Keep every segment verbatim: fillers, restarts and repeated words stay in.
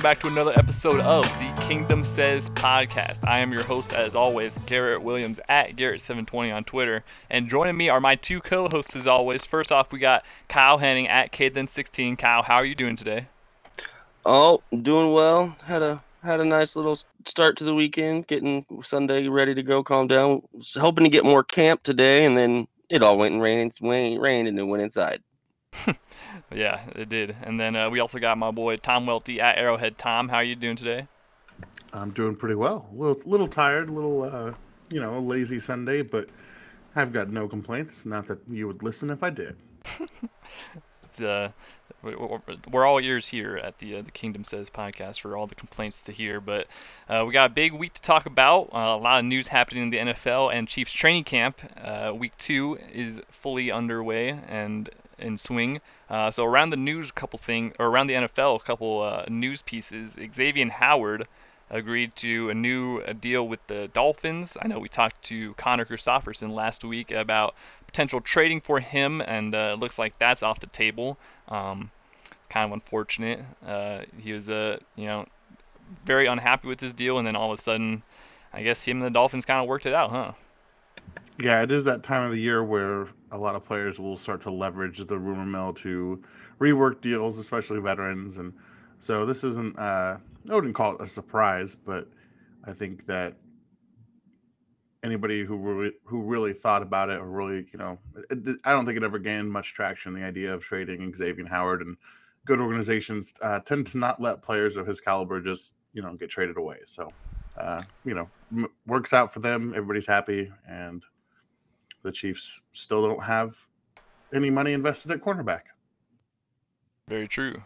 Back to another episode of the Kingdom Says Podcast. I am your host, as always, Garrett Williams at Garrett seven twenty on Twitter. And joining me are my two co-hosts, as always. First off, we got Kyle Henning at K then sixteen. Kyle, how are you doing today? Oh, doing well. Had a had a nice little start to the weekend, getting Sunday ready to go, calm down. Was hoping to get more camp today, and then it all went and rained, rained, rained and it went inside. Yeah, it did. And then uh, we also got my boy Tom Welty at Arrowhead. Tom, how are you doing today? I'm doing pretty well. A little, little tired, a little, uh, you know, a lazy Sunday, but I've got no complaints. Not that you would listen if I did. It's, uh, we're all ears here at the uh, the Kingdom Says Podcast for all the complaints to hear. But uh, we got a big week to talk about. Uh, a lot of news happening in the N F L and Chiefs training camp. Uh, week two is fully underway and in swing. Uh, so around the news, a couple thing, or around the N F L, a couple uh, news pieces. Xavian Howard agreed to a new a deal with the Dolphins. I know we talked to Connor Christopherson last week about potential trading for him, and uh, it looks like that's off the table. Um, kind of unfortunate. Uh, he was uh, you know, very unhappy with his deal, and then all of a sudden, I guess him and the Dolphins kind of worked it out, huh? Yeah, it is that time of the year where a lot of players will start to leverage the rumor mill to rework deals, especially veterans. And so this isn't, uh, I wouldn't call it a surprise, but I think that anybody who really, who really thought about it or really, you know, it, I don't think it ever gained much traction, the idea of trading Xavian Howard. And good organizations uh, tend to not let players of his caliber just, you know, get traded away. So, uh, you know, m- works out for them. Everybody's happy. And the Chiefs still don't have any money invested at cornerback. Very true.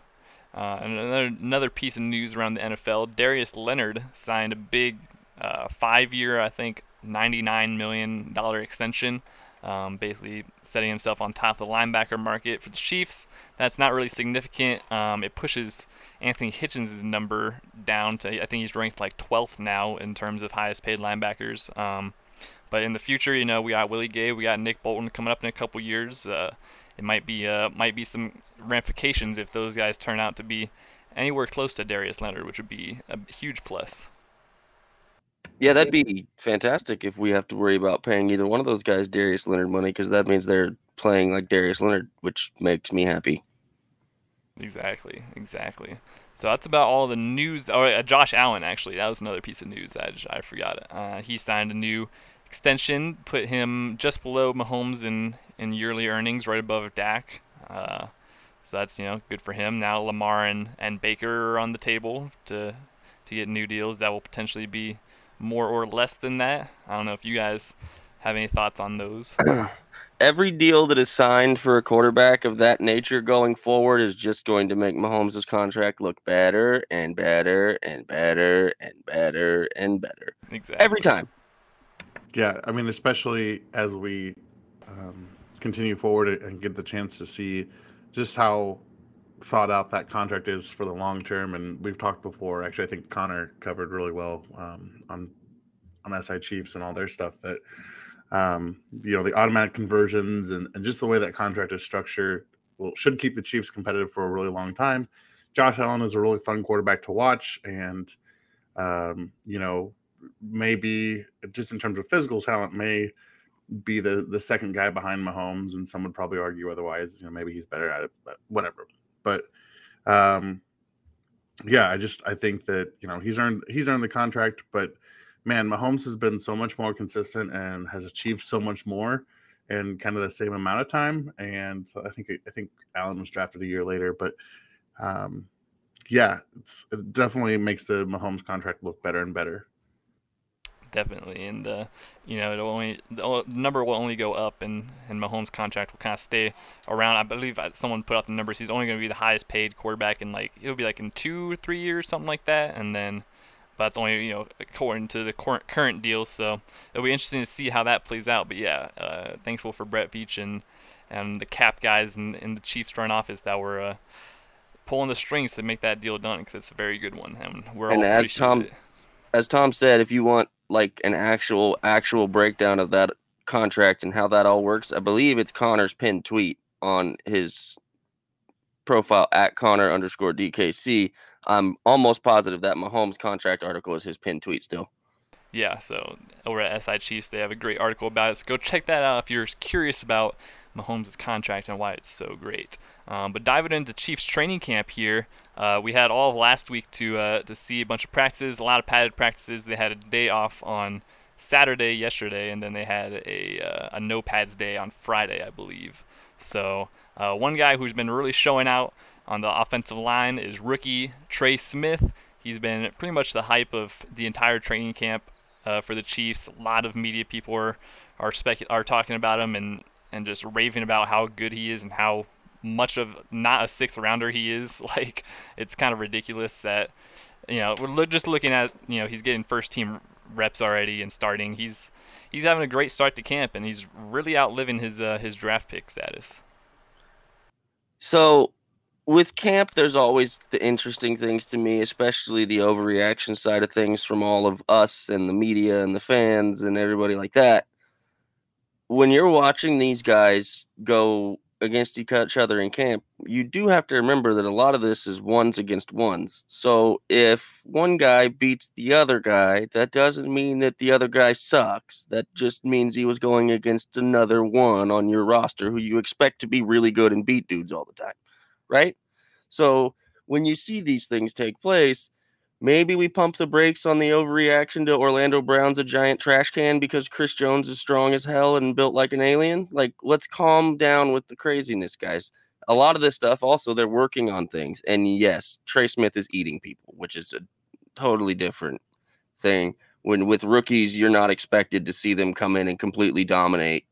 Uh, and another, another piece of news around the N F L, Darius Leonard signed a big uh, five-year, I think, ninety-nine million dollars extension, um, basically setting himself on top of the linebacker market for the Chiefs. That's not really significant. Um, it pushes Anthony Hitchens' number down to, I think he's ranked like twelfth now in terms of highest-paid linebackers. Um, But in the future, you know, we got Willie Gay, we got Nick Bolton coming up in a couple years. Uh, it might be uh, might be some ramifications if those guys turn out to be anywhere close to Darius Leonard, which would be a huge plus. Yeah, that'd be fantastic if we have to worry about paying either one of those guys Darius Leonard money, because that means they're playing like Darius Leonard, which makes me happy. Exactly, exactly. So that's about all the news. Oh, uh, Josh Allen, actually, that was another piece of news that I, just, I forgot. Uh, he signed a new extension, put him just below Mahomes in, in yearly earnings, right above Dak. Uh, so that's, you know, good for him. Now Lamar and, and Baker are on the table to to get new deals that will potentially be more or less than that. I don't know if you guys have any thoughts on those. Every deal that is signed for a quarterback of that nature going forward is just going to make Mahomes' contract look better and better and better and better and better. Exactly. Every time. Yeah, I mean, especially as we um, continue forward and get the chance to see just how thought out that contract is for the long term. And we've talked before, actually, I think Connor covered really well um, on on S I Chiefs and all their stuff that, um, you know, the automatic conversions and, and just the way that contract is structured will should keep the Chiefs competitive for a really long time. Josh Allen is a really fun quarterback to watch. And, um, you know, maybe just in terms of physical talent may be the, the second guy behind Mahomes, and some would probably argue otherwise, you know, maybe he's better at it, but whatever. But um, yeah, I just, I think that, you know, he's earned, he's earned the contract, but man, Mahomes has been so much more consistent and has achieved so much more. in kind of the same amount of time. And I think I think Allen was drafted a year later, but um, yeah, it's, it definitely makes the Mahomes contract look better and better. Definitely, and uh, you know, it'll only the number will only go up, and, and Mahomes' contract will kind of stay around. I believe someone put out the numbers. He's only going to be the highest paid quarterback in like it'll be like in two or three years, something like that. And then, but that's only, you know, according to the current current deal. So it'll be interesting to see how that plays out. But yeah, uh, thankful for Brett Veach and and the cap guys and, and the Chiefs front office that were uh, pulling the strings to make that deal done, because it's a very good one. And we're and all as Tom, it. as Tom said, if you want like an actual actual breakdown of that contract and how that all works, I believe it's Connor's pinned tweet on his profile at Connor underscore D K C. I'm almost positive that Mahomes contract article is his pinned tweet still. Yeah, so over at S I Chiefs, they have a great article about it. So go check that out if you're curious about Mahomes' contract and why it's so great. Um, but diving into Chiefs training camp here, uh, we had all of last week to uh, to see a bunch of practices, a lot of padded practices. They had a day off on Saturday yesterday, and then they had a uh, a no pads day on Friday, I believe. So uh, one guy who's been really showing out on the offensive line is rookie Trey Smith. He's been pretty much the hype of the entire training camp uh, for the Chiefs. A lot of media people are are, spec- are talking about him and, and just raving about how good he is and how much of not a sixth rounder he is. Like, it's kind of ridiculous that, you know, we're lo- just looking at, you know, he's getting first team reps already and starting. He's he's having a great start to camp, and he's really outliving his uh, his draft pick status. So with camp, there's always the interesting things to me, especially the overreaction side of things from all of us and the media and the fans and everybody like that. When you're watching these guys go against each other in camp, you do have to remember that a lot of this is ones against ones. So if one guy beats the other guy, that doesn't mean that the other guy sucks. That just means he was going against another one on your roster who you expect to be really good and beat dudes all the time, right? So when you see these things take place, maybe we pump the brakes on the overreaction to Orlando Brown's a giant trash can because Chris Jones is strong as hell and built like an alien. Like, let's calm down with the craziness, guys. A lot of this stuff, also, they're working on things. And yes, Trey Smith is eating people, which is a totally different thing. When with rookies, you're not expected to see them come in and completely dominate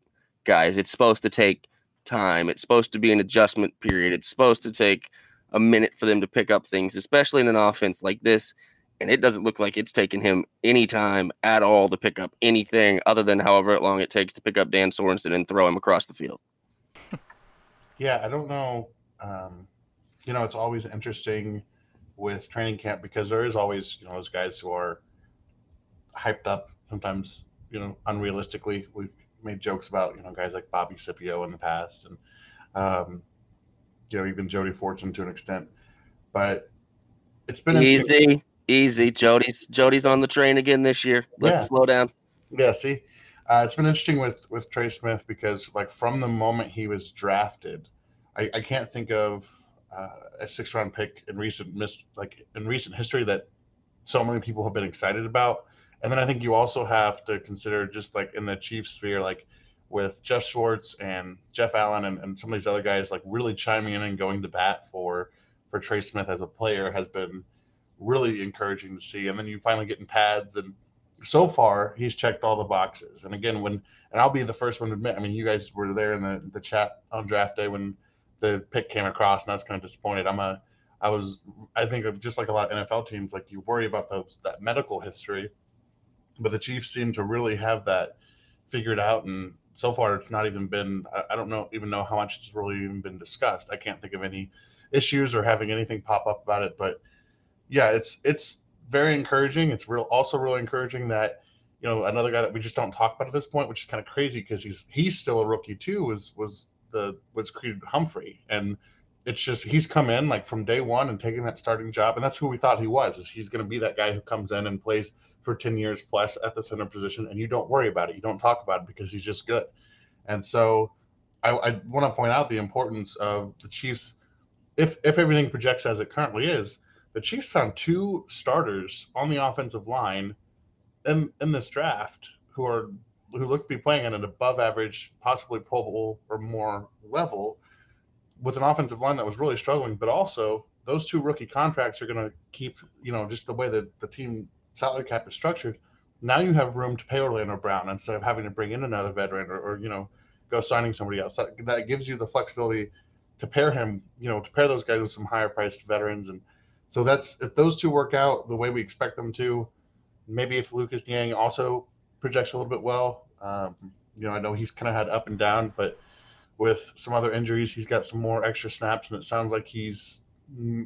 guys. It's supposed to take time. It's supposed to be an adjustment period. It's supposed to take a minute for them to pick up things, especially in an offense like this. And it doesn't look like it's taken him any time at all to pick up anything other than however long it takes to pick up Dan Sorensen and throw him across the field. Yeah, I don't know. Um, you know, it's always interesting with training camp because there is always, you know, those guys who are hyped up, sometimes, you know, unrealistically. We've made jokes about, you know, guys like Bobby Scipio in the past and, um, you know, even Jody Fortson to an extent, but it's been easy, easy. Jody's Jody's on the train again this year. Let's yeah. slow down. Yeah, see, uh, it's been interesting with with Trey Smith because, like, from the moment he was drafted, I, I can't think of uh, a sixth round pick in recent mis- like in recent history that so many people have been excited about. And then I think you also have to consider just like in the Chiefs sphere, like, with Jeff Schwartz and Jeff Allen and, and some of these other guys like really chiming in and going to bat for for Trey Smith as a player has been really encouraging to see. And then you finally get in pads, and so far he's checked all the boxes. And again, when and I'll be the first one to admit, I mean, you guys were there in the, the chat on draft day when the pick came across, and I was kind of disappointed. I'm a I was I think of just like a lot of N F L teams, like you worry about those that medical history, but the Chiefs seem to really have that figured out. And so far, it's not even been, I don't know, even know how much it's really even been discussed. I can't think of any issues or having anything pop up about it. But yeah, it's it's very encouraging. It's real, also really encouraging that, you know, another guy that we just don't talk about at this point, which is kind of crazy because he's he's still a rookie too, was was the was Creed Humphrey. And it's just, he's come in like from day one and taking that starting job. And that's who we thought he was, is he's going to be that guy who comes in and plays for ten years plus at the center position, and you don't worry about it. You don't talk about it because he's just good. And so I, I want to point out the importance of the Chiefs. If if everything projects as it currently is, the Chiefs found two starters on the offensive line in, in this draft who are who look to be playing at an above average, possibly Pro Bowl or more level, with an offensive line that was really struggling. But also those two rookie contracts are going to keep, you know, just the way that the team salary cap is structured. Now you have room to pay Orlando Brown instead of having to bring in another veteran or, or you know, go signing somebody else. That, that gives you the flexibility to pair him, you know, to pair those guys with some higher priced veterans. And so that's, if those two work out the way we expect them to, maybe if Lucas Niang also projects a little bit well, um, you know, I know he's kind of had up and down, but with some other injuries, he's got some more extra snaps, and it sounds like he's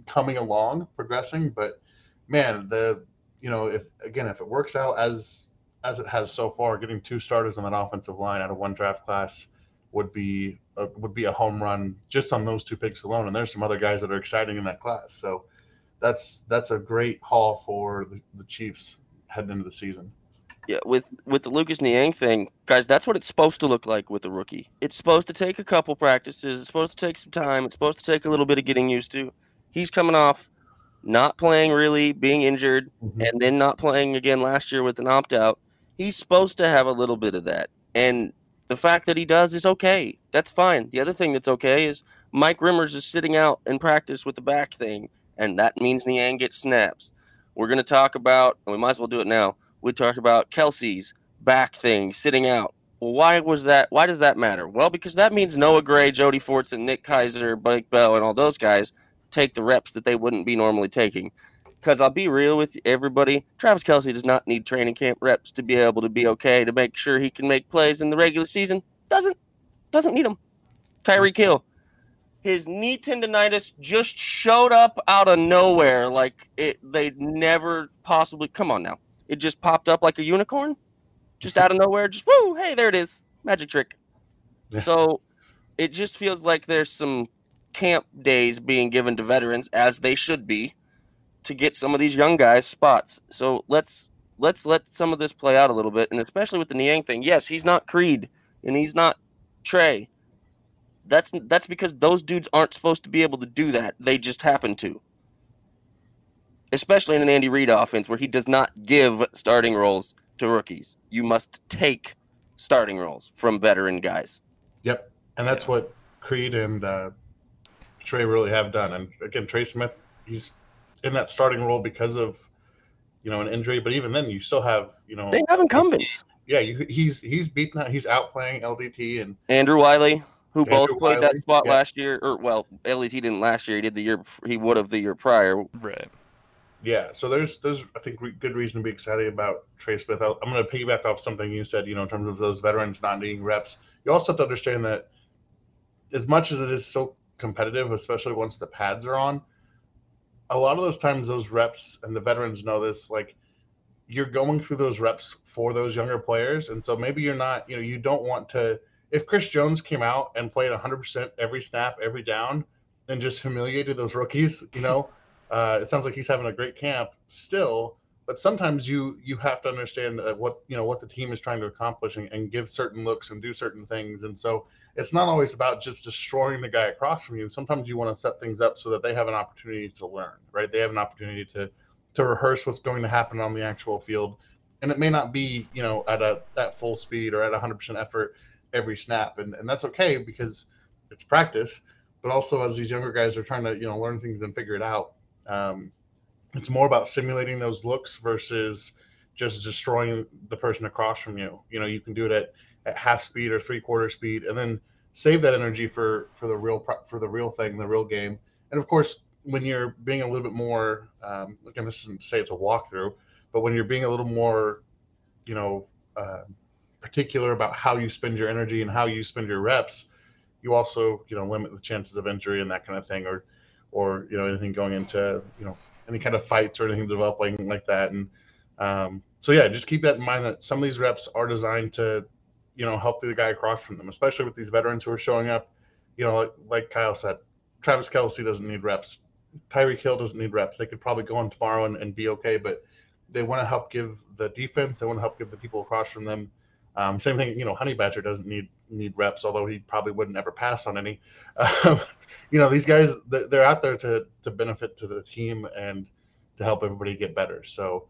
coming along, progressing. But man, the, you know, if again, if it works out as as it has so far, getting two starters on that offensive line out of one draft class would be a, would be a home run just on those two picks alone. And there's some other guys that are exciting in that class, so that's that's a great haul for the, the Chiefs heading into the season. Yeah, with with the Lucas Niang thing, guys, that's what it's supposed to look like with a rookie. It's supposed to take a couple practices. It's supposed to take some time. It's supposed to take a little bit of getting used to. He's coming off not playing really, being injured, mm-hmm. and then not playing again last year with an opt-out. He's supposed to have a little bit of that. And the fact that he does is okay. That's fine. The other thing that's okay is Mike Rimmers is sitting out in practice with the back thing, and that means Niang gets snaps. We're going to talk about, and we might as well do it now, we talk about Kelce's back thing, sitting out. Well, why was that? Why does that matter? Well, because that means Noah Gray, Jody Fortson, Nick Keizer, Blake Bell, and all those guys take the reps that they wouldn't be normally taking. Because I'll be real with everybody, Travis Kelce does not need training camp reps to be able to be okay, to make sure he can make plays in the regular season. Doesn't, doesn't need them. Tyreek Hill, his knee tendonitis just showed up out of nowhere. Like it, they never possibly, come on now. It just popped up like a unicorn, just out of nowhere. Just, woo, hey, there it is. Magic trick. Yeah. So it just feels like there's some camp days being given to veterans, as they should be, to get some of these young guys spots. So let's let's let some of this play out a little bit, and especially with the Niang thing. Yes, he's not Creed, and he's not Trey. That's that's because those dudes aren't supposed to be able to do that. They just happen to. Especially in an Andy Reid offense where he does not give starting roles to rookies. You must take starting roles from veteran guys. Yep, and that's what Creed and uh, Trey really have done. And, again, Trey Smith, he's in that starting role because of, you know, an injury. But even then, you still have, you know. They have incumbents. Yeah, you, he's he's beaten out. He's outplaying L D T and Andrew Wiley, who Andrew both played Wiley. that spot yeah. last year. Or, well, L D T didn't last year. He did the year – he would have the year prior. Right. Yeah, so there's, there's I think, re- good reason to be excited about Trey Smith. I'll, I'm going to piggyback off something you said, you know, in terms of those veterans not needing reps. You also have to understand that as much as it is so competitive, especially once the pads are on, a lot of those times those reps, and the veterans know this, like you're going through those reps for those younger players. And so maybe you're not, you know, you don't want to – if Chris Jones came out and played one hundred percent every snap, every down, and just humiliated those rookies, you know, Uh, it sounds like he's having a great camp still, but sometimes you you have to understand uh, what you know what the team is trying to accomplish and, and give certain looks and do certain things. And so it's not always about just destroying the guy across from you. Sometimes you want to set things up so that they have an opportunity to learn, right? They have an opportunity to to rehearse what's going to happen on the actual field, and it may not be you know at a at full speed or at one hundred percent effort every snap, and and that's okay because it's practice. But also as these younger guys are trying to you know learn things and figure it out. Um, it's more about simulating those looks versus just destroying the person across from you. You know, you can do it at, at half speed or three quarter speed, and then save that energy for, for the real, for the real thing, the real game. And of course, when you're being a little bit more, um, again, this isn't to say it's a walkthrough, but when you're being a little more, you know, uh, particular about how you spend your energy and how you spend your reps, you also, you know, limit the chances of injury and that kind of thing, or, or, you know, anything going into, you know, any kind of fights or anything developing like that. And um, so, yeah, just keep that in mind that some of these reps are designed to, you know, help the guy across from them, especially with these veterans who are showing up. You know, like, like Kyle said, Travis Kelce doesn't need reps. Tyreek Hill doesn't need reps. They could probably go on tomorrow and, and be okay, but they want to help give the defense. They want to help give the people across from them. Um, same thing, you know, Honey Badger doesn't need need reps, although he probably wouldn't ever pass on any. Um, you know, these guys, they're out there to to benefit to the team and to help everybody get better. So,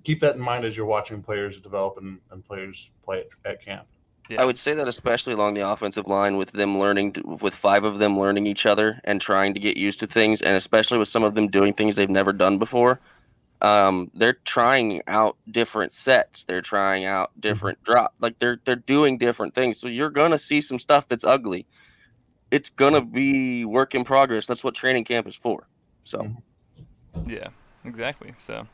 keep that in mind as you're watching players develop and, and players play at, at camp. Yeah. I would say that especially along the offensive line, with them learning, to, with five of them learning each other and trying to get used to things, and especially with some of them doing things they've never done before. Um, they're trying out different sets. They're trying out different drop. Like they're they're doing different things. So you're gonna see some stuff that's ugly. It's gonna be work in progress. That's what training camp is for. So, yeah, exactly. So,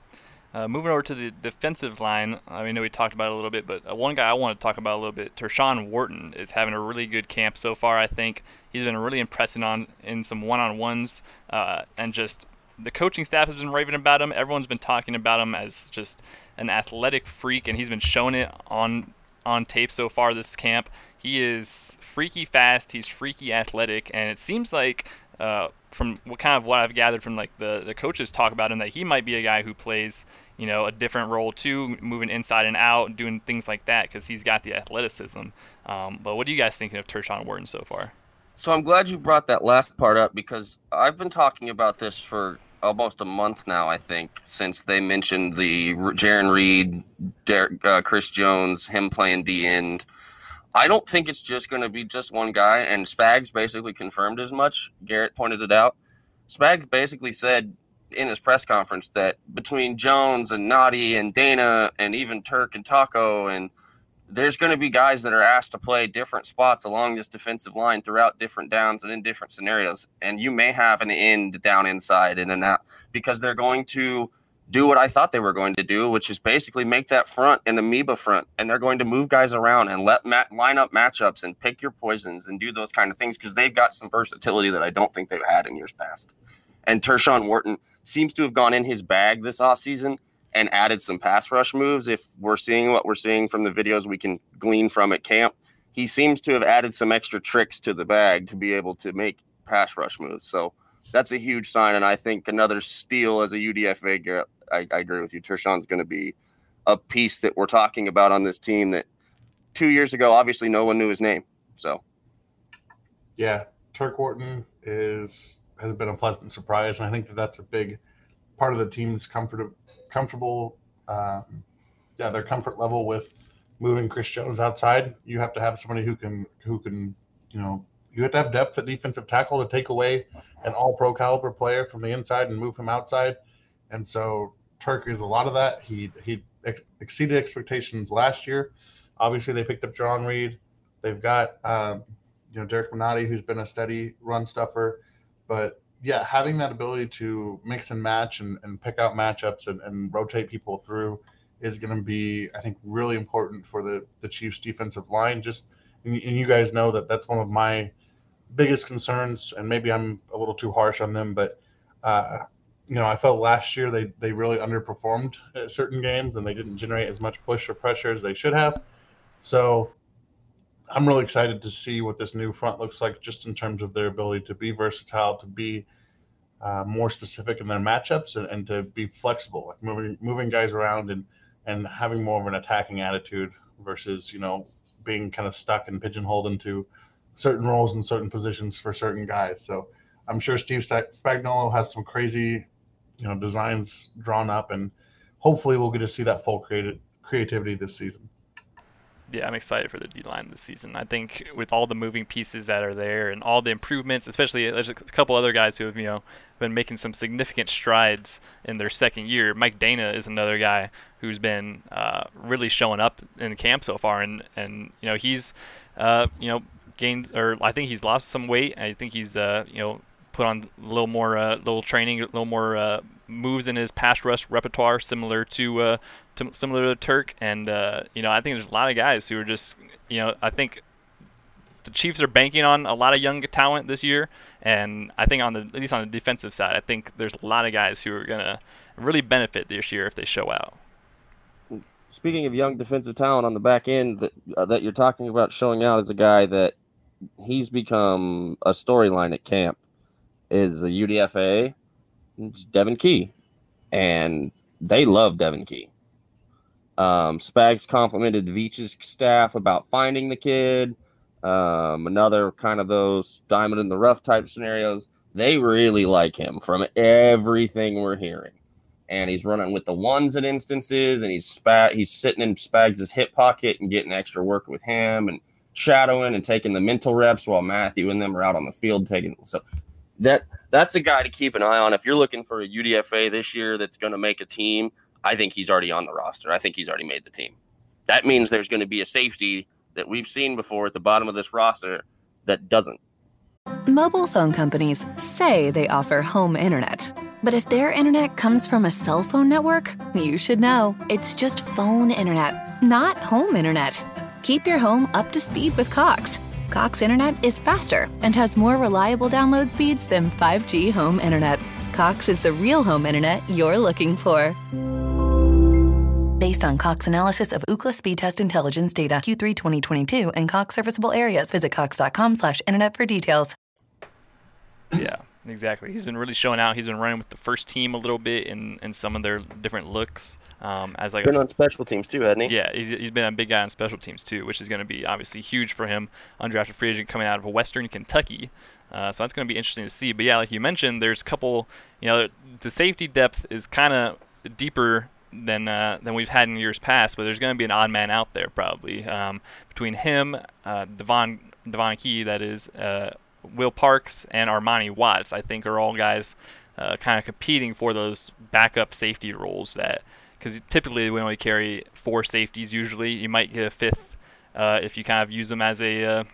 uh, moving over to the defensive line. I know we talked about it a little bit, but one guy I want to talk about a little bit, Tershawn Wharton, is having a really good camp so far. I think he's been really impressing on in some one-on-ones, uh, and just. The coaching staff has been raving about him. Everyone's been talking about him as just an athletic freak, and he's been showing it on on tape so far this camp. He is freaky fast. He's freaky athletic, and it seems like uh, from what kind of what I've gathered from like the, the coaches talk about him, that he might be a guy who plays, you know, a different role too, moving inside and out, doing things like that, because he's got the athleticism. Um, but what are you guys thinking of Tershawn Wharton so far? So I'm glad you brought that last part up, because I've been talking about this for almost a month now, I think, since they mentioned the Jaron Reed, Der, uh, Chris Jones, him playing D end. I don't think it's just going to be just one guy, and Spags basically confirmed as much. Garrett pointed it out. Spags basically said in his press conference that between Jones and Noddy and Dana and even Turk and Taco, and there's going to be guys that are asked to play different spots along this defensive line throughout different downs and in different scenarios. And you may have an end down inside and an out, because they're going to do what I thought they were going to do, which is basically make that front an amoeba front. And they're going to move guys around and let mat- line up matchups and pick your poisons and do those kind of things, because they've got some versatility that I don't think they've had in years past. And Tershawn Wharton seems to have gone in his bag this offseason and added some pass rush moves. If we're seeing what we're seeing from the videos we can glean from at camp, he seems to have added some extra tricks to the bag to be able to make pass rush moves. So that's a huge sign, and I think another steal as a U D F A, Garrett. I, I agree with you. Tershawn's going to be a piece that we're talking about on this team that two years ago, obviously no one knew his name. So, yeah, Turk Wharton is has been a pleasant surprise, and I think that that's a big part of the team's comfort, comfortable, um, yeah, their comfort level with moving Chris Jones outside. You have to have somebody who can, who can, you know, you have to have depth at defensive tackle to take away an all-pro caliber player from the inside and move him outside. And so Turk is a lot of that. He he ex- exceeded expectations last year. Obviously, they picked up Jaron Reed. They've got um, you know, Derek Minotti, who's been a steady run stuffer, but. Yeah, having that ability to mix and match and, and pick out matchups and, and rotate people through is going to be, I think, really important for the, the Chiefs' defensive line. Just and, and you guys know that that's one of my biggest concerns, and maybe I'm a little too harsh on them, but uh, you know, I felt last year they they really underperformed at certain games, and they didn't generate as much push or pressure as they should have. So I'm really excited to see what this new front looks like, just in terms of their ability to be versatile, to be uh, more specific in their matchups, and, and to be flexible, like moving moving guys around and, and having more of an attacking attitude versus, you know, being kind of stuck and pigeonholed into certain roles and certain positions for certain guys. So I'm sure Steve Spagnuolo has some crazy, you know, designs drawn up, and hopefully we'll get to see that full creative, creativity this season. Yeah, I'm excited for the D-line this season. I think with all the moving pieces that are there and all the improvements, especially there's a couple other guys who have, you know, been making some significant strides in their second year. Mike Dana is another guy who's been uh, really showing up in the camp so far, and, and you know, he's, uh, you know, gained, or I think he's lost some weight. I think he's, uh, you know, put on a little more, uh, little training, a little more uh, moves in his pass rush repertoire, similar to, uh, to similar to Turk. And uh, you know, I think there's a lot of guys who are just, you know, I think the Chiefs are banking on a lot of young talent this year, and I think on the, at least on the defensive side, I think there's a lot of guys who are gonna really benefit this year if they show out. Speaking of young defensive talent on the back end that uh, that you're talking about showing out, is a guy that he's become a storyline at camp, is a U D F A. It's Devin Key, and they love Devin Key. Um, Spags complimented Veach's staff about finding the kid. Um, another kind of those diamond in the rough type scenarios. They really like him from everything we're hearing. and he's running with the ones at instances, and he's spa- he's sitting in Spags' hip pocket and getting extra work with him and shadowing and taking the mental reps while Matthew and them are out on the field taking. So that that's a guy to keep an eye on. If you're looking for a U D F A this year that's going to make a team, I think he's already on the roster. I think he's already made the team. That means there's going to be a safety that we've seen before at the bottom of this roster that doesn't. Mobile phone companies say they offer home internet. But if their internet comes from a cell phone network, you should know. It's just phone internet, not home internet. Keep your home up to speed with Cox. Cox internet is faster and has more reliable download speeds than five G home internet. Cox is the real home internet you're looking for. Based on Cox analysis of Ookla speed test intelligence data, Q three twenty twenty-two, and Cox serviceable areas. Visit cox.com slash internet for details. Yeah, exactly. He's been really showing out. He's been running with the first team a little bit in, in some of their different looks. Um, as like been a, on special teams too, hasn't he? Yeah, he's, he's been a big guy on special teams too, which is going to be obviously huge for him. Undrafted free agent coming out of Western Kentucky. Uh, so that's going to be interesting to see. But yeah, like you mentioned, there's a couple, you know, the safety depth is kind of deeper than uh, than we've had in years past, but there's going to be an odd man out there probably. Um, between him, uh, Devon, Devon Key, that is, uh, Will Parks, and Armani Watts, I think are all guys uh, kind of competing for those backup safety roles. That because typically we only carry four safeties usually. You might get a fifth uh, if you kind of use them as a, uh,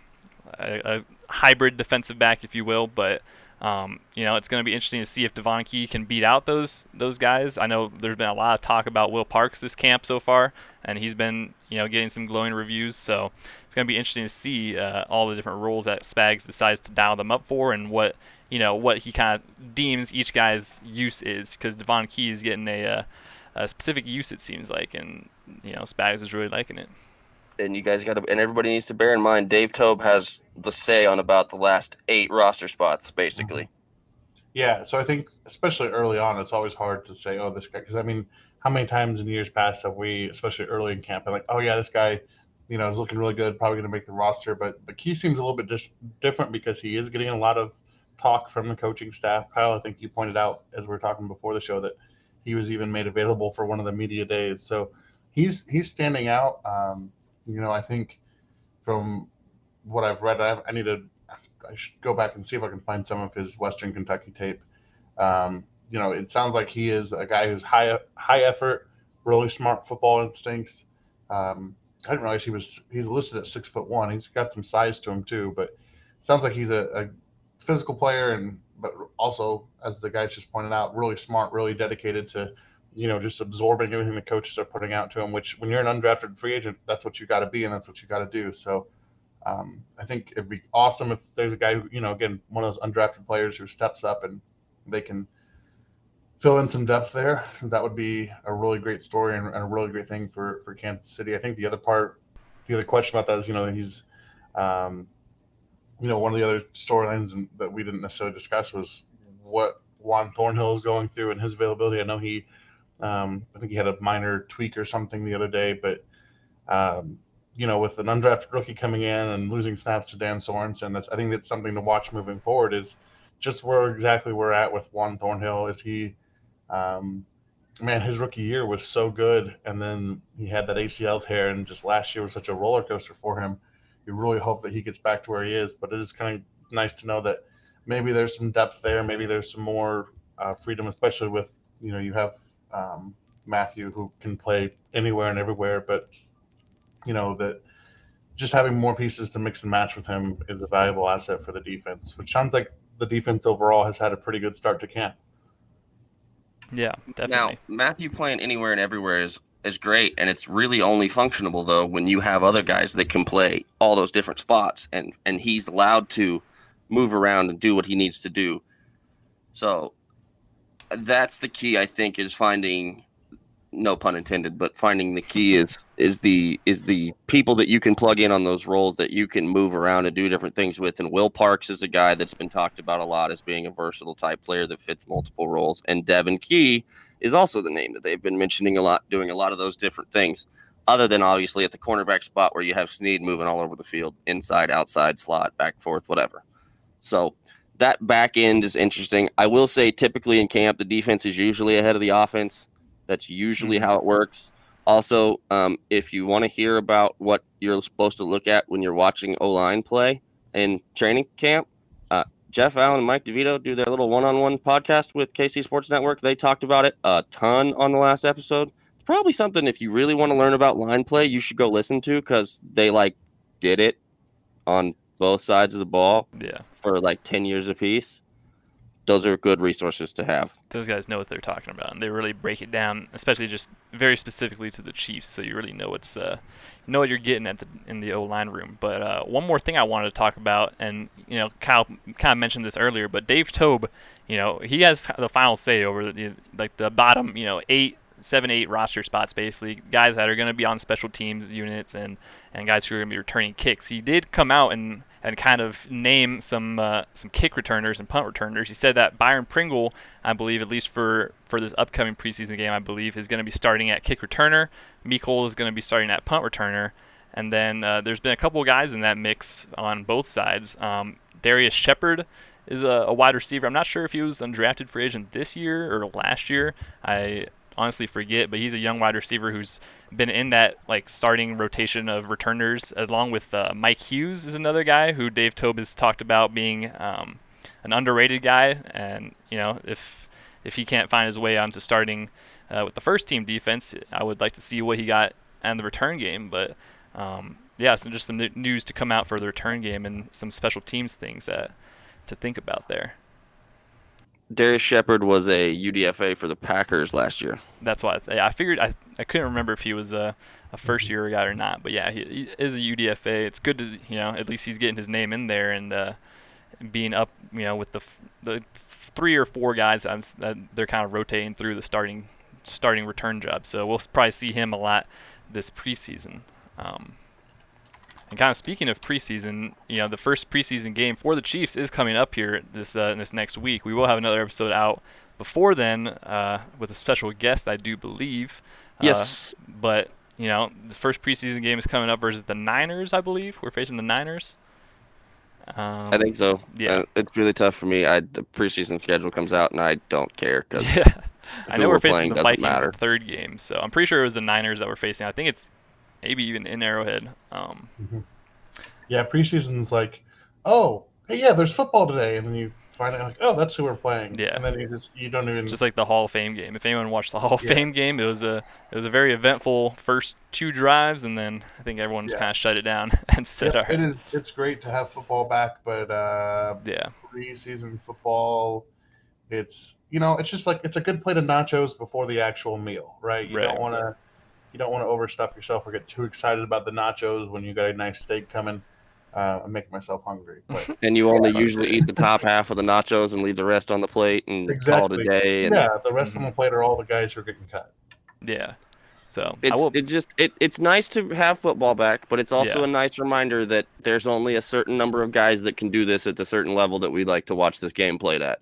a, a hybrid defensive back, if you will, but Um, you know, it's going to be interesting to see if Devon Key can beat out those those guys. I know there's been a lot of talk about Will Parks this camp so far, and he's been, you know, getting some glowing reviews. So it's going to be interesting to see uh, all the different roles that Spags decides to dial them up for, and what, you know, what he kind of deems each guy's use is, because Devon Key is getting a, uh, a specific use, it seems like, and, you know, Spags is really liking it. And you guys got to, and everybody needs to bear in mind, Dave Toub has the say on about the last eight roster spots, basically. Yeah, so I think, especially early on, it's always hard to say, oh, this guy, because I mean, how many times in years past have we, especially early in camp, been like, oh yeah, this guy, you know, is looking really good, probably going to make the roster, but but Key seems a little bit just different because he is getting a lot of talk from the coaching staff. Kyle, I think you pointed out as we were talking before the show that he was even made available for one of the media days, so he's he's standing out. Um, You know, I think from what I've read, I, I need to I should go back and see if I can find some of his Western Kentucky tape. Um, you know, it sounds like he is a guy who's high high effort, really smart football instincts. Um, I didn't realize he was he's listed at six foot one. He's got some size to him too, but it sounds like he's a, a physical player, and but also, as the guys just pointed out, really smart, really dedicated to, you know, just absorbing everything the coaches are putting out to him, which when you're an undrafted free agent, that's what you got to be and that's what you got to do. So um, I think it'd be awesome if there's a guy, who, you know, again, one of those undrafted players who steps up and they can fill in some depth there. That would be a really great story and, and a really great thing for, for Kansas City. I think the other part, the other question about that is, you know, he's, um, you know, one of the other storylines that we didn't necessarily discuss was what Juan Thornhill is going through and his availability. I know he, Um, I think he had a minor tweak or something the other day, but, um, you know, with an undrafted rookie coming in and losing snaps to Dan Sorensen, that's, I think that's something to watch moving forward, is just where exactly we're at with Juan Thornhill. Is he, um, man, his rookie year was so good, and then he had that A C L tear, and just last year was such a roller coaster for him. You really hope that he gets back to where he is, but it is kind of nice to know that maybe there's some depth there, maybe there's some more uh, freedom, especially with, you know, you have Um, Matthew, who can play anywhere and everywhere, but you know that just having more pieces to mix and match with him is a valuable asset for the defense, which sounds like the defense overall has had a pretty good start to camp. Yeah, definitely. Now, Matthew playing anywhere and everywhere is is great, and it's really only functional though when you have other guys that can play all those different spots, and and he's allowed to move around and do what he needs to do. So that's the key, I think, is finding, no pun intended, but finding the key is is the is the people that you can plug in on those roles that you can move around and do different things with. And Will Parks is a guy that's been talked about a lot as being a versatile type player that fits multiple roles. And Devin Key is also the name that they've been mentioning a lot, doing a lot of those different things, other than obviously at the cornerback spot where you have Snead moving all over the field, inside, outside, slot, back, forth, whatever. So that back end is interesting. I will say typically in camp, the defense is usually ahead of the offense. That's usually mm-hmm. how it works. Also, um, if you want to hear about what you're supposed to look at when you're watching O-line play in training camp, uh, Jeff Allen and Mike DeVito do their little one-on-one podcast with K C Sports Network. They talked about it a ton on the last episode. It's probably something, if you really want to learn about line play, you should go listen to, because they like did it on both sides of the ball yeah. for like ten years apiece. Those are good resources to have. Those guys know what they're talking about, and they really break it down, especially just very specifically to the Chiefs. So you really know what's, uh, you know what you're getting at the, in the O-line room. But uh, one more thing I wanted to talk about, and you know, Kyle kind of mentioned this earlier, but Dave Toub, you know, he has the final say over the, like the bottom, you know, eight, seven, eight roster spots, basically guys that are going to be on special teams units and and guys who are going to be returning kicks. He did come out and. and kind of name some uh, some kick returners and punt returners. He said that Byron Pringle, I believe, at least for, for this upcoming preseason game, I believe, is going to be starting at kick returner. Mikol is going to be starting at punt returner. And then uh, there's been a couple of guys in that mix on both sides. Um, Darius Shepherd is a, a wide receiver. I'm not sure if he was undrafted free agent this year or last year. I honestly forget, but he's a young wide receiver who's been in that like starting rotation of returners, along with uh, Mike Hughes is another guy who Dave Toub has talked about being um, an underrated guy, and you know, if if he can't find his way onto starting uh, with the first team defense, I would like to see what he got in the return game. But um, yeah, so just some news to come out for the return game and some special teams things that to think about there. Darius Shepherd was a U D F A for the Packers last year. That's why I, I figured I, I couldn't remember if he was a, a first year guy or not. But yeah, he, he is a U D F A. It's good to, you know, at least he's getting his name in there and uh, being up, you know, with the the three or four guys that, that they're kind of rotating through the starting starting return job. So we'll probably see him a lot this preseason. Um, And kind of speaking of preseason, you know, the first preseason game for the Chiefs is coming up here this uh, this next week. We will have another episode out before then uh, with a special guest, I do believe. Yes. Uh, but, you know, the first preseason game is coming up versus the Niners, I believe. We're facing the Niners. Um, I think so. Yeah. Uh, it's really tough for me. I The preseason schedule comes out, and I don't care because yeah. I know we're, we're facing the Vikings matter. The third game, so I'm pretty sure it was the Niners that we're facing. I think it's maybe even in Arrowhead. Um, mm-hmm. Yeah, preseason's like, oh, hey, yeah, there's football today, and then you find out like, oh, that's who we're playing. Yeah, and then you just you don't even just like the Hall of Fame game. If anyone watched the Hall of yeah. Fame game, it was a it was a very eventful first two drives, and then I think everyone just yeah. kind of shut it down and said, yeah, all right. It is it's great to have football back, but uh, yeah, preseason football, it's you know it's just like it's a good plate of nachos before the actual meal, right? You right. don't want to. You don't want to overstuff yourself or get too excited about the nachos when you got a nice steak coming. Uh, I'm making myself hungry. But and you only usually eat the top half of the nachos and leave the rest on the plate and exactly. call it a day. Yeah, and, the rest mm-hmm. on the plate are all the guys who are getting cut. Yeah, so it's I will... it just it it's nice to have football back, but it's also yeah. a nice reminder that there's only a certain number of guys that can do this at the certain level that we like to watch this game played at.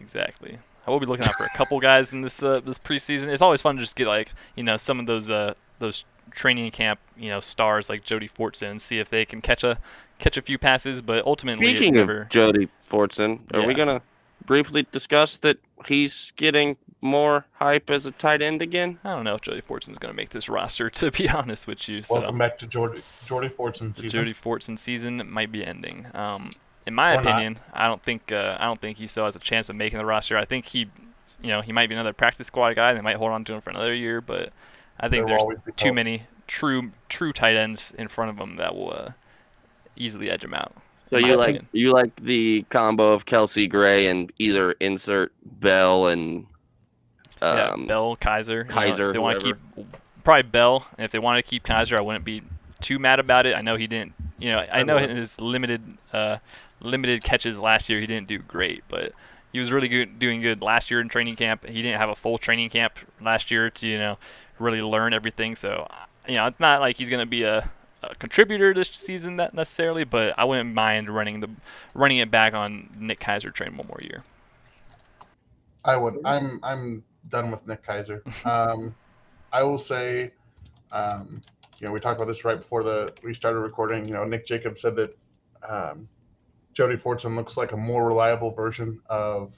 Exactly. I will be looking out for a couple guys in this uh, this preseason. It's always fun to just get like you know some of those uh, those training camp you know stars like Jody Fortson and see if they can catch a catch a few passes. But ultimately, speaking of never... Jody Fortson, are yeah. we gonna briefly discuss that he's getting more hype as a tight end again? I don't know if Jody Fortson's gonna make this roster, to be honest with you. So. Welcome back to Jody Jody Fortson season. The Jody Fortson season might be ending. Um, In my or opinion, not. I don't think uh, I don't think he still has a chance of making the roster. I think he, you know, he might be another practice squad guy. They might hold on to him for another year, but I think there there's too help. many true true tight ends in front of him that will uh, easily edge him out. So you like opinion. you like the combo of Kelsey, Gray, and either insert Bell and um, yeah, Bell Keizer. Keizer. You know, they want to keep probably Bell. And if they wanted to keep Keizer, I wouldn't be too mad about it. I know he didn't. You know, I, I know in his limited. Uh, limited catches last year he didn't do great, but he was really good doing good last year in training camp. He didn't have a full training camp last year to you know really learn everything, so you know it's not like he's going to be a, a contributor this season that necessarily, but I wouldn't mind running the running it back on Nick Keizer train one more year. I would I'm I'm done with Nick Keizer. um I will say um you know we talked about this right before the we started recording. You know Nick Jacobs said that um Jody Fortson looks like a more reliable version of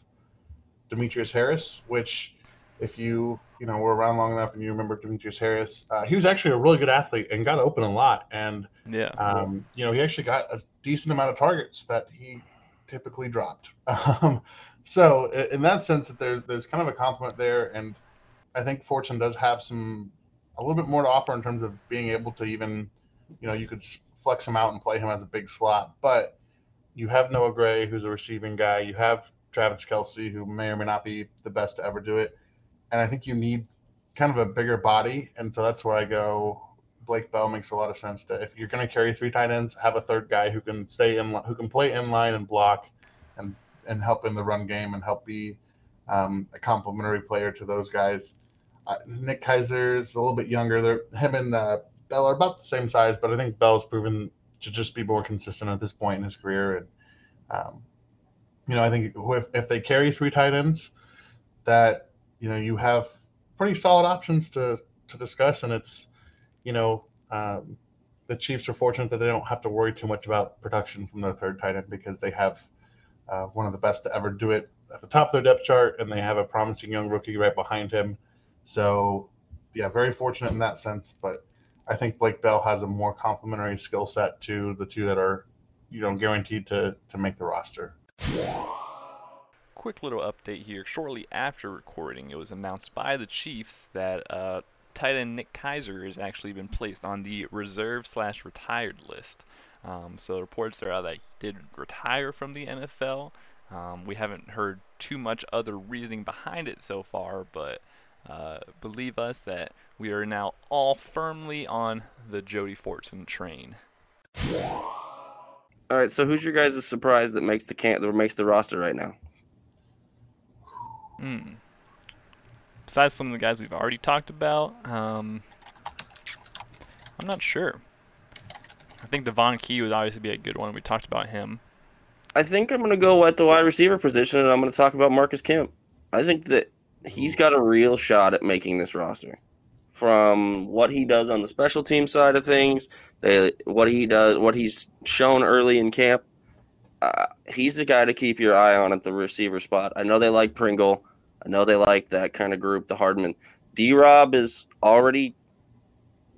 Demetrius Harris, which if you, you know, were around long enough and you remember Demetrius Harris, uh, he was actually a really good athlete and got open a lot. And, yeah, um, you know, he actually got a decent amount of targets that he typically dropped. Um, so in that sense, that there, there's kind of a compliment there. And I think Fortson does have some, a little bit more to offer in terms of being able to even, you know, you could flex him out and play him as a big slot, but you have Noah Gray, who's a receiving guy. You have Travis Kelce, who may or may not be the best to ever do it. And I think you need kind of a bigger body. And so that's where I go. Blake Bell makes a lot of sense to, if you're going to carry three tight ends, have a third guy who can stay in, who can play in line and block and, and help in the run game and help be um, a complementary player to those guys. Uh, Nick Keizer is a little bit younger. They're, him and uh, Bell are about the same size, but I think Bell's proven to just be more consistent at this point in his career. And, um, you know, I think if, if they carry three tight ends, that, you know, you have pretty solid options to, to discuss. And it's, you know, um, the Chiefs are fortunate that they don't have to worry too much about production from their third tight end because they have uh, one of the best to ever do it at the top of their depth chart, and they have a promising young rookie right behind him. So, yeah, very fortunate in that sense. But I think Blake Bell has a more complementary skill set to the two that are, you know, guaranteed to to make the roster. Quick little update here. Shortly after recording, it was announced by the Chiefs that uh, tight end Nick Keizer has actually been placed on the reserve slash retired list. Um, so reports are out that he did retire from the N F L. Um, we haven't heard too much other reasoning behind it so far, but Uh, believe us that we are now all firmly on the Jody Fortson train. All right, so who's your guys' surprise that makes the camp that makes the roster right now? Mm. Besides some of the guys we've already talked about, um, I'm not sure. I think Devin Key would obviously be a good one. We talked about him. I think I'm going to go at the wide receiver position, and I'm going to talk about Marcus Kemp. I think that he's got a real shot at making this roster. From what he does on the special team side of things, they, what he does, what he's shown early in camp, uh, he's the guy to keep your eye on at the receiver spot. I know they like Pringle. I know they like that kind of group, the Hardman. D-Rob has already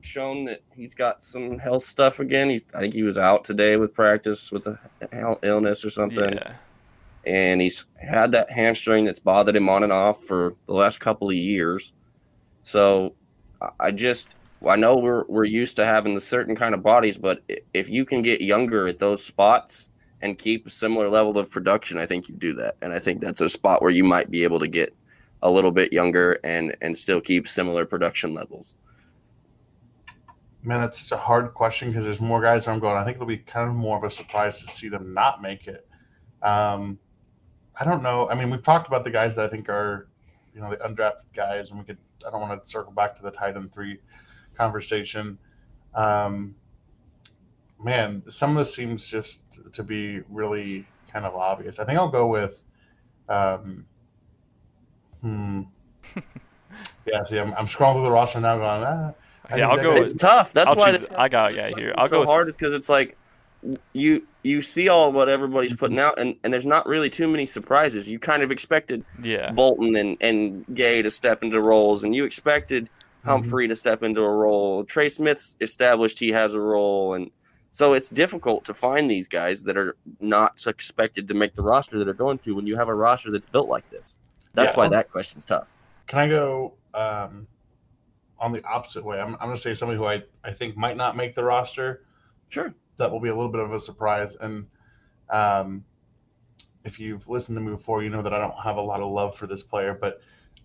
shown that he's got some health stuff again. He, I think he was out today with practice with an illness or something. Yeah. And he's had that hamstring that's bothered him on and off for the last couple of years. So I just – I know we're we're used to having the certain kind of bodies, but if you can get younger at those spots and keep a similar level of production, I think you do that. And I think that's a spot where you might be able to get a little bit younger and, and still keep similar production levels. Man, that's such a hard question because there's more guys where I'm going. I think it'll be kind of more of a surprise to see them not make it. Um I don't know. I mean, we've talked about the guys that I think are, you know, the undrafted guys, and we could, I don't want to circle back to the tight end three conversation. Um, man, some of this seems just to be really kind of obvious. I think I'll go with, um, hmm. yeah, see, I'm, I'm scrolling through the roster now going, ah. I yeah, I'll go It's with, tough. That's I'll why choose, the, I got yeah here. I'll so go with, hard because it's like, You you see all what everybody's putting out, and, and there's not really too many surprises. You kind of expected yeah. Bolton and, and Gay to step into roles, and you expected Humphrey mm-hmm. to step into a role. Trey Smith's established he has a role, and so it's difficult to find these guys that are not expected to make the roster that are going to when you have a roster that's built like this. That's yeah. why that question's tough. Can I go um, on the opposite way? I'm, I'm going to say somebody who I, I think might not make the roster. Sure. That will be a little bit of a surprise. And um, if you've listened to me before, you know that I don't have a lot of love for this player, but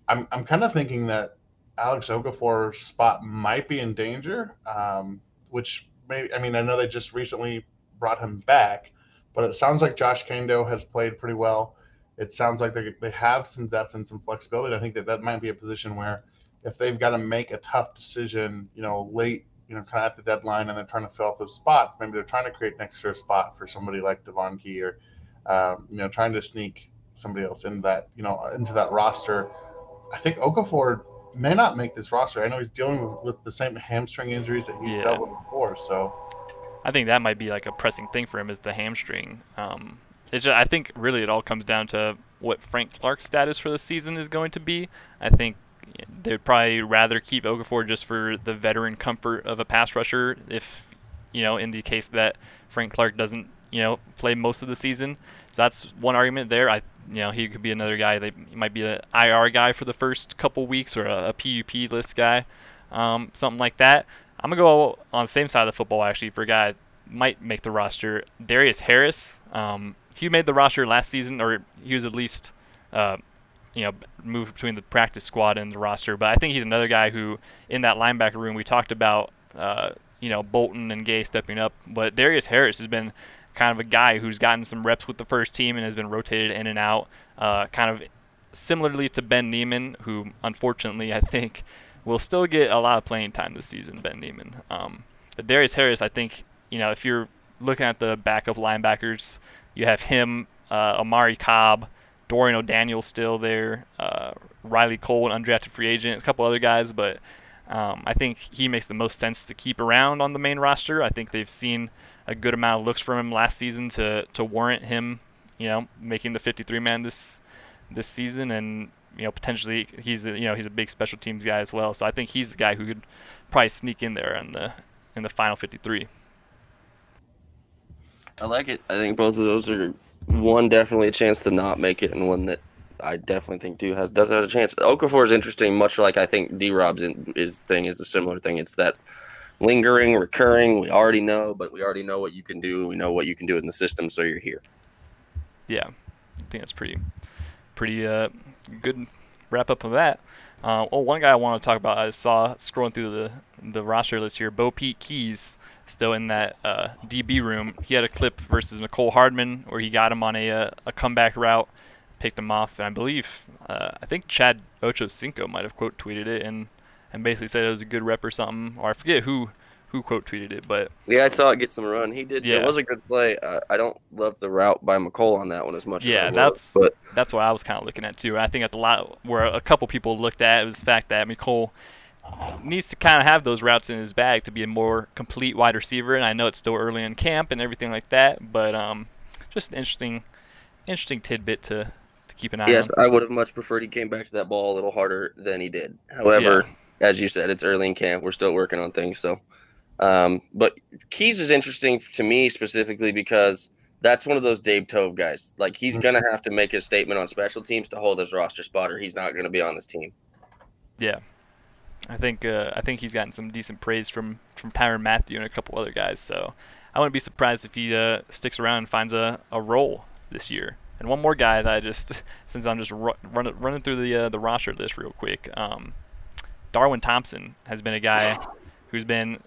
I'm I'm kind of thinking that Alex Okafor's spot might be in danger, um, which may, I mean, I know they just recently brought him back, but it sounds like Josh Kendo has played pretty well. It sounds like they they have some depth and some flexibility. And I think that that might be a position where if they've got to make a tough decision, you know, late, you know, kind of at the deadline, and they're trying to fill out those spots. Maybe they're trying to create an extra spot for somebody like Devin Key, or, um, you know, trying to sneak somebody else in that, you know, into that roster. I think Okafor may not make this roster. I know he's dealing with, with the same hamstring injuries that he's yeah. dealt with before. So I think that might be like a pressing thing for him, is the hamstring. Um, it's just, I think really it all comes down to what Frank Clark's status for the season is going to be. I think they'd probably rather keep Okafor just for the veteran comfort of a pass rusher, if, you know, in the case that Frank Clark doesn't, you know, play most of the season. So that's one argument there. I, you know, he could be another guy. They might be an I R guy for the first couple weeks, or a, a P U P list guy, um, something like that. I'm gonna go on the same side of the football actually for a guy that might make the roster, Darius Harris. Um, he made the roster last season, or he was at least, uh, you know, moved between the practice squad and the roster. But I think he's another guy who, in that linebacker room, we talked about, uh, you know, Bolton and Gay stepping up, but Darius Harris has been kind of a guy who's gotten some reps with the first team and has been rotated in and out, uh, kind of similarly to Ben Neiman, who unfortunately I think will still get a lot of playing time this season, Ben Neiman. Um, but Darius Harris, I think, you know, if you're looking at the backup linebackers, you have him, uh, Amari Cobb, Dorian O'Daniel still there, uh, Riley Cole, an undrafted free agent, a couple other guys, but um, I think he makes the most sense to keep around on the main roster. I think they've seen a good amount of looks from him last season to to warrant him, you know, making the fifty-three man this this season, and you know, potentially he's a, you know he's a big special teams guy as well. So I think he's the guy who could probably sneak in there in the in the final fifty-three. I like it. I think both of those are one definitely a chance to not make it, and one that I definitely think do has does have a chance. Okafor is interesting, much like I think D. Rob's in, is thing is a similar thing. It's that lingering, recurring, we already know, but we already know what you can do. We know what you can do in the system, so you're here. Yeah, I think that's pretty pretty uh, good wrap-up of that. Uh, oh, one guy I want to talk about, I saw scrolling through the, the roster list here, Bo Peep Keys, still in that uh, D B room. He had a clip versus Nicole Hardman where he got him on a, a, a comeback route, picked him off, and I believe, uh, I think Chad Ochocinco might have quote-tweeted it, and and basically said it was a good rep or something, or I forget who, who quote tweeted it, but yeah, I saw it get some run. He did. Yeah. It was a good play. Uh, I don't love the route by McColl on that one as much. Yeah, as I that's would, but that's what I was kind of looking at too. I think that's a lot where a couple people looked at it was the fact that McColl needs to kind of have those routes in his bag to be a more complete wide receiver. And I know it's still early in camp and everything like that, but um, just an interesting, interesting tidbit to to keep an eye. Yes, on. Yes, I would have much preferred he came back to that ball a little harder than he did. However. Yeah. As you said, it's early in camp. We're still working on things. So, um, but Keizer is interesting to me specifically because that's one of those Dave Toub guys. Like, he's going to have to make a statement on special teams to hold his roster spot, or he's not going to be on this team. Yeah. I think uh, I think he's gotten some decent praise from, from Tyrann Mathieu and a couple other guys. So I wouldn't be surprised if he uh, sticks around and finds a, a role this year. And one more guy that I just – since I'm just run, run, running through the uh, the roster list real quick um, – Darwin Thompson has been a guy who's been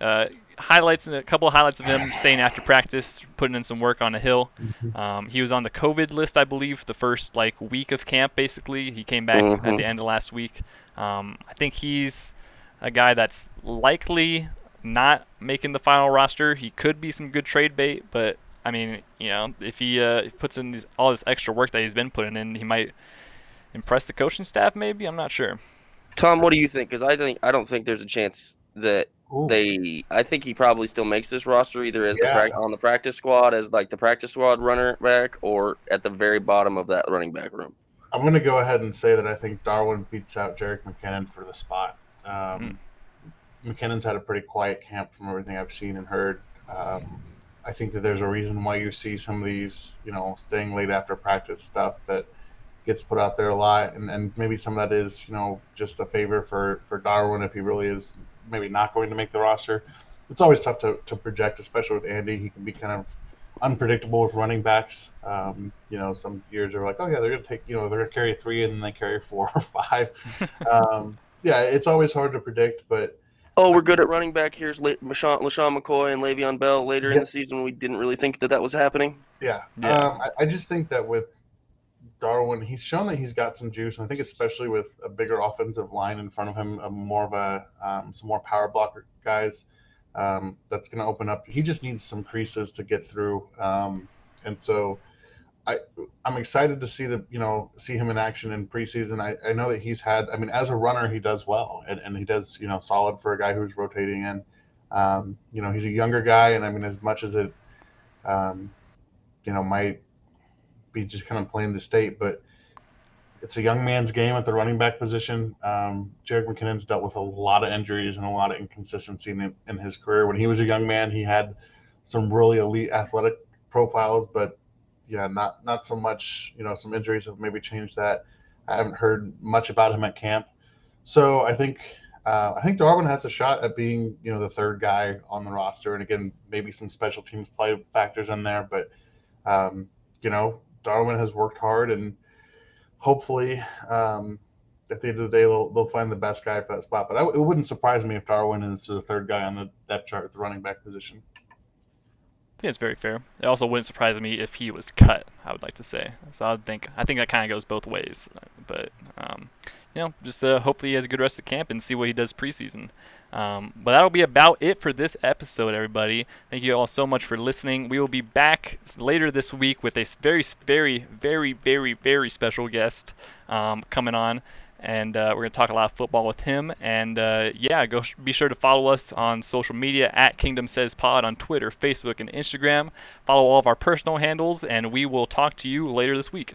uh, highlights and a couple of highlights of him staying after practice, putting in some work on the hill. Um, he was on the COVID list, I believe, the first like week of camp. Basically, he came back mm-hmm. at the end of last week. Um, I think he's a guy that's likely not making the final roster. He could be some good trade bait, but I mean, you know, if he uh, puts in these, all this extra work that he's been putting in, he might impress the coaching staff. Maybe, I'm not sure. Tom, what do you think? Because I think I don't think there's a chance that Ooh. they. I think he probably still makes this roster, either as yeah. the on the practice squad, as like the practice squad running back, or at the very bottom of that running back room. I'm going to go ahead and say that I think Darwin beats out Jerick McKinnon for the spot. Um, mm. McKinnon's had a pretty quiet camp from everything I've seen and heard. Um, I think that there's a reason why you see some of these, you know, staying late after practice stuff that gets put out there a lot, and, and maybe some of that is, you know, just a favor for, for Darwin if he really is maybe not going to make the roster. It's always tough to, to project, especially with Andy. He can be kind of unpredictable with running backs. Um, you know, some years are like, oh, yeah, they're going to take, you know, they're going to carry three, and then they carry four or five. um, yeah, it's always hard to predict, but... Oh, we're good at running back. Here's Le- LaShawn, LaShawn McCoy and Le'Veon Bell later yeah. in the season. We didn't really think that that was happening. Yeah. yeah. Um, I, I just think that with Darwin, he's shown that he's got some juice, and I think especially with a bigger offensive line in front of him, a more of a um, some more power blocker guys, um, that's going to open up. He just needs some creases to get through, um, and so I I'm excited to see the you know see him in action in preseason. I, I know that he's had I mean as a runner he does well, and, and he does you know solid for a guy who's rotating in. Um, you know, he's a younger guy, and I mean, as much as it, um, you know, might be just kind of playing the state, but it's a young man's game at the running back position. Um, Jerick McKinnon's dealt with a lot of injuries and a lot of inconsistency in, in his career. When he was a young man, he had some really elite athletic profiles, but yeah, not, not so much, you know, some injuries have maybe changed that. I haven't heard much about him at camp. So I think, uh, I think Darwin has a shot at being, you know, the third guy on the roster. And again, maybe some special teams play factors in there, but um, you know, Darwin has worked hard, and hopefully um, at the end of the day, they'll, they'll find the best guy for that spot. But I, it wouldn't surprise me if Darwin is the third guy on the depth chart at the running back position. I think it's very fair. It also wouldn't surprise me if he was cut, I would like to say. So I would think, I think that kind of goes both ways. But, um, you know, just uh, hopefully he has a good rest of camp and see what he does preseason. Um, but that'll be about it for this episode, everybody. Thank you all so much for listening. We will be back later this week with a very, very, very, very, very special guest um, coming on. And uh, we're going to talk a lot of football with him. And, uh, yeah, go sh- be sure to follow us on social media at Kingdom Says Pod on Twitter, Facebook, and Instagram. Follow all of our personal handles, and we will talk to you later this week.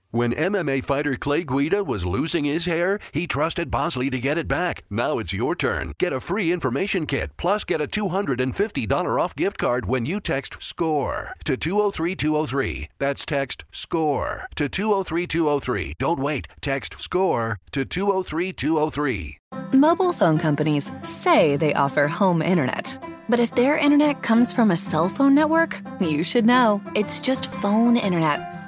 When M M A fighter Clay Guida was losing his hair, he trusted Bosley to get it back. Now it's your turn. Get a free information kit, plus get a two hundred fifty dollars off gift card when you text SCORE to two oh three two oh three. That's text SCORE to two oh three two oh three. Don't wait. Text SCORE to two oh three two oh three. Mobile phone companies say they offer home internet. But if their internet comes from a cell phone network, you should know. It's just phone internet,